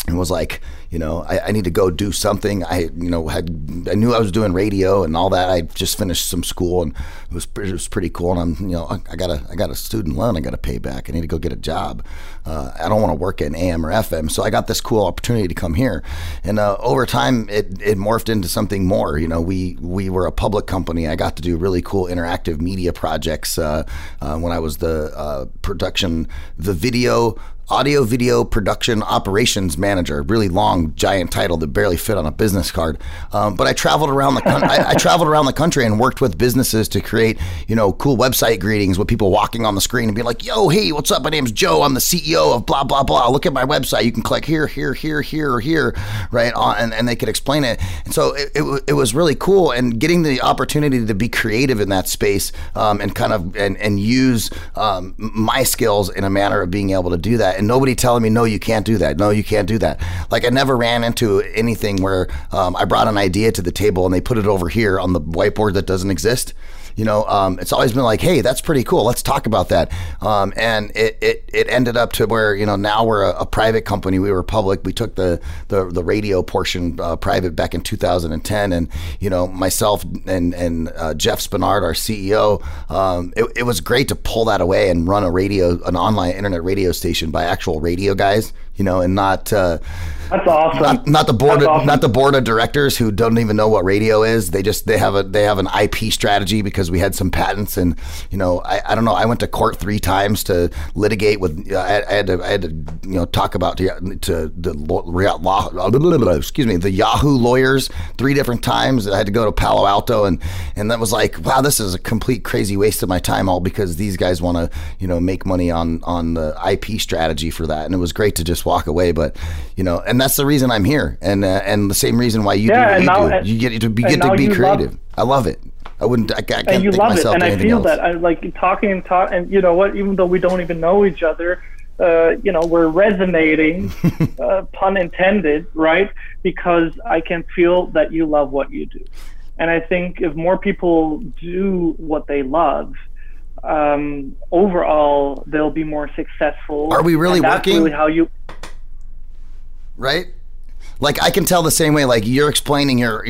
and was like, you know, I need to go do something. I knew I was doing radio and all that. I just finished some school and it was pretty cool. And I'm, you know, I got a student loan I got to pay back. I need to go get a job. I don't want to work in AM or FM. So I got this cool opportunity to come here. And over time, it morphed into something more. You know, we were a public company. I got to do really cool interactive media projects when I was the production, the video. Audio video production operations manager, really long, giant title that barely fit on a business card. But I traveled around the country and worked with businesses to create, you know, cool website greetings with people walking on the screen and be like, "Yo, hey, what's up? My name's Joe. I'm the CEO of blah blah blah. Look at my website. You can click here, here, here, here, or here, right?" And they could explain it. And so it was really cool. And getting the opportunity to be creative in that space and use my skills in a manner of being able to do that. And nobody telling me, no, you can't do that. No, you can't do that. Like, I never ran into anything where I brought an idea to the table and they put it over here on the whiteboard that doesn't exist. You know, it's always been like, hey, that's pretty cool. Let's talk about that. And it ended up to where, you know, now we're a private company. We were public. We took the radio portion private back in 2010. And, you know, myself and Jeff Spinard, our CEO, it was great to pull that away and run an online internet radio station by actual radio guys, you know, and not that's awesome. Not the board of directors who don't even know what radio is. They have an IP strategy because we had some patents, and you know, I don't know. I went to court 3 times to litigate with. I had to you know, talk about to the law. Excuse me, the Yahoo lawyers 3 different times. I had to go to Palo Alto, and that was like, wow, this is a complete crazy waste of my time, all because these guys want to, you know, make money on the IP strategy for that. And it was great to just walk away, but you know, and that's the reason I'm here, and the same reason why you do what you do. You get to be creative. I love it. I can't think myself to anything else. And I feel that I like talking, and you know what? Even though we don't even know each other, you know, we're resonating, pun intended, right? Because I can feel that you love what you do, and I think if more people do what they love, overall they'll be more successful. Are we really working? That's really how you. Right? Like, I can tell the same way, like, you're explaining your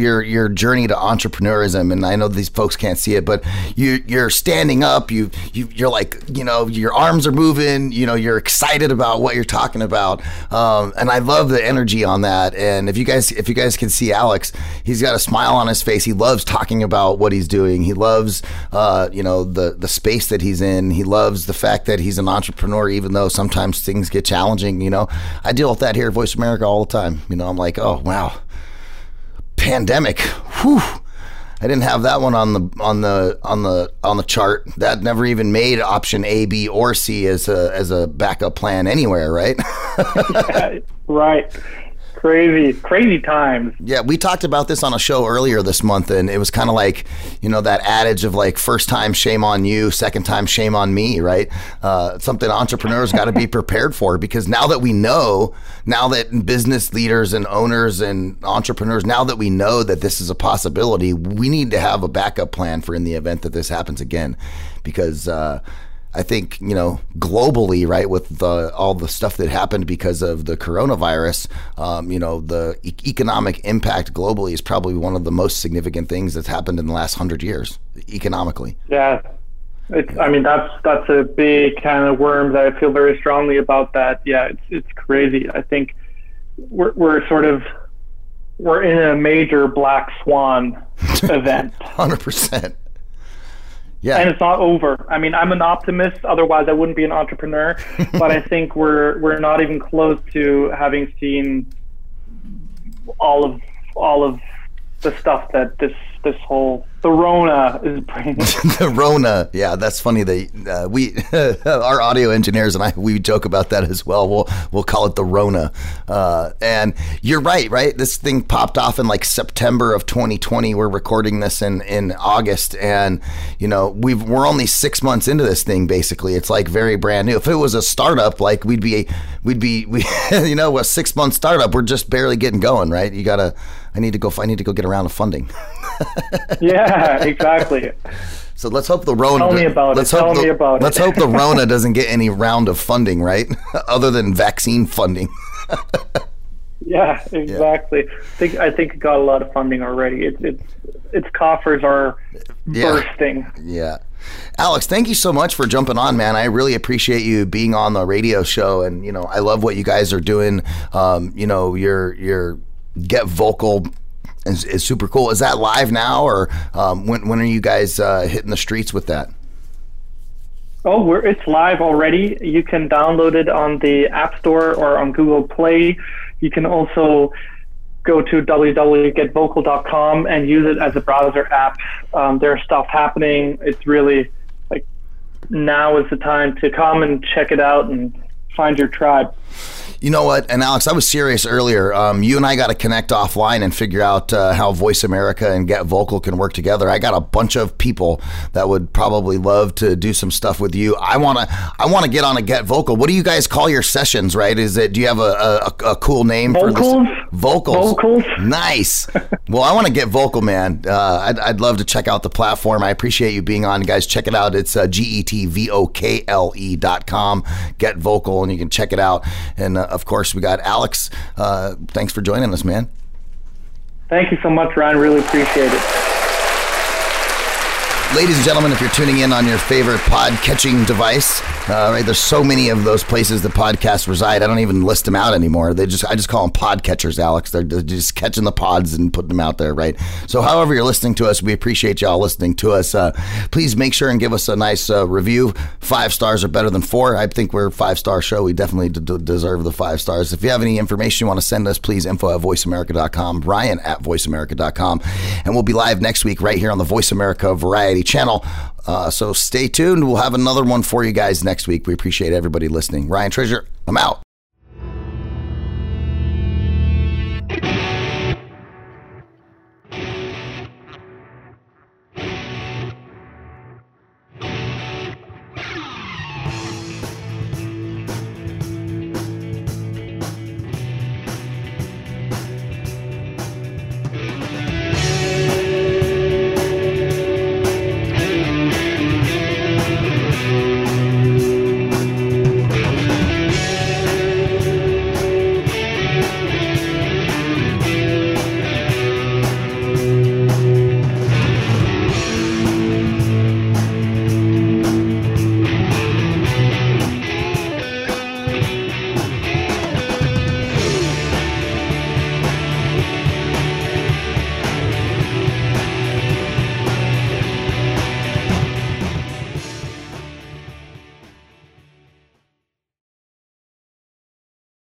journey to entrepreneurism, and I know these folks can't see it, but you're standing up, you're like, you know, your arms are moving, you know, you're excited about what you're talking about, and I love the energy on that. And if you guys can see Alex, he's got a smile on his face. He loves talking about what he's doing. He loves, you know, the space that he's in. He loves the fact that he's an entrepreneur, even though sometimes things get challenging, you know. I deal with that here at Voice America all the time, you know. I'm like, oh wow, pandemic. Whew. I didn't have that one on the chart. That never even made option A, B, or C as a backup plan anywhere, right? Yeah, right. Crazy times. Yeah, we talked about this on a show earlier this month, and it was kind of like, you know, that adage of like, first time, shame on you, second time, shame on me, right? Something entrepreneurs got to be prepared for, because now that business leaders and owners and entrepreneurs, now that we know that this is a possibility, we need to have a backup plan for in the event that this happens again, because I think, you know, globally, right, with all the stuff that happened because of the coronavirus, you know, the economic impact globally is probably one of the most significant things that's happened in the last 100 years economically. Yeah, I mean, that's a big kind of worm that I feel very strongly about that. Yeah, it's crazy. I think we're in a major black swan event. 100%. Yeah. And it's not over. I mean, I'm an optimist. Otherwise, I wouldn't be an entrepreneur. But I think we're not even close to having seen all of the stuff that this whole the Rona is bringing. The Rona, yeah, that's funny. That we our audio engineers and we joke about that as well. We'll call it the Rona. And you're right? This thing popped off in like September of 2020. We're recording this in August, and you know, we're only 6 months into this thing. Basically, it's like very brand new. If it was a startup, like we'd be you know, a 6 month startup. We're just barely getting going, right? You gotta. I need to go get a round of funding. Yeah, exactly. So let's hope the Rona. Let's hope the Rona doesn't get any round of funding, right? Other than vaccine funding. Yeah, exactly. Yeah. I think it got a lot of funding already. Its coffers are bursting. Yeah. Alex, thank you so much for jumping on, man. I really appreciate you being on the radio show, and you know, I love what you guys are doing. You know, your Get Vocal is super cool. Is that live now, or when are you guys hitting the streets with that? Oh, it's live already. You can download it on the App Store or on Google Play. You can also go to www.getvocal.com and use it as a browser app. There's stuff happening. It's really like, now is the time to come and check it out and find your tribe. You know what? And Alex, I was serious earlier. You and I got to connect offline and figure out how Voice America and Get Vocal can work together. I got a bunch of people that would probably love to do some stuff with you. I wanna get on a Get Vocal. What do you guys call your sessions? Right? Is it? Do you have a cool name for this? Vocals. Nice. Well, I want to get vocal, man. I'd love to check out the platform. I appreciate you being on, guys. Check it out. It's getvokle.com. Get Vocal, and you can check it out. And of course, we got Alex. Thanks for joining us, man. Thank you so much, Ryan. Really appreciate it. Ladies and gentlemen, if you're tuning in on your favorite pod-catching device, right, there's so many of those places the podcasts reside. I don't even list them out anymore. I just call them pod catchers, Alex. They're just catching the pods and putting them out there, right? So however you're listening to us, we appreciate y'all listening to us. Please make sure and give us a nice review. 5 stars are better than 4. I think we're a 5-star show. We definitely deserve the 5 stars. If you have any information you want to send us, please info@voiceamerica.com, Ryan@voiceamerica.com. And we'll be live next week right here on the Voice America Variety Channel. So stay tuned. We'll have another one for you guys next week. We appreciate everybody listening. Ryan Treasure, I'm out.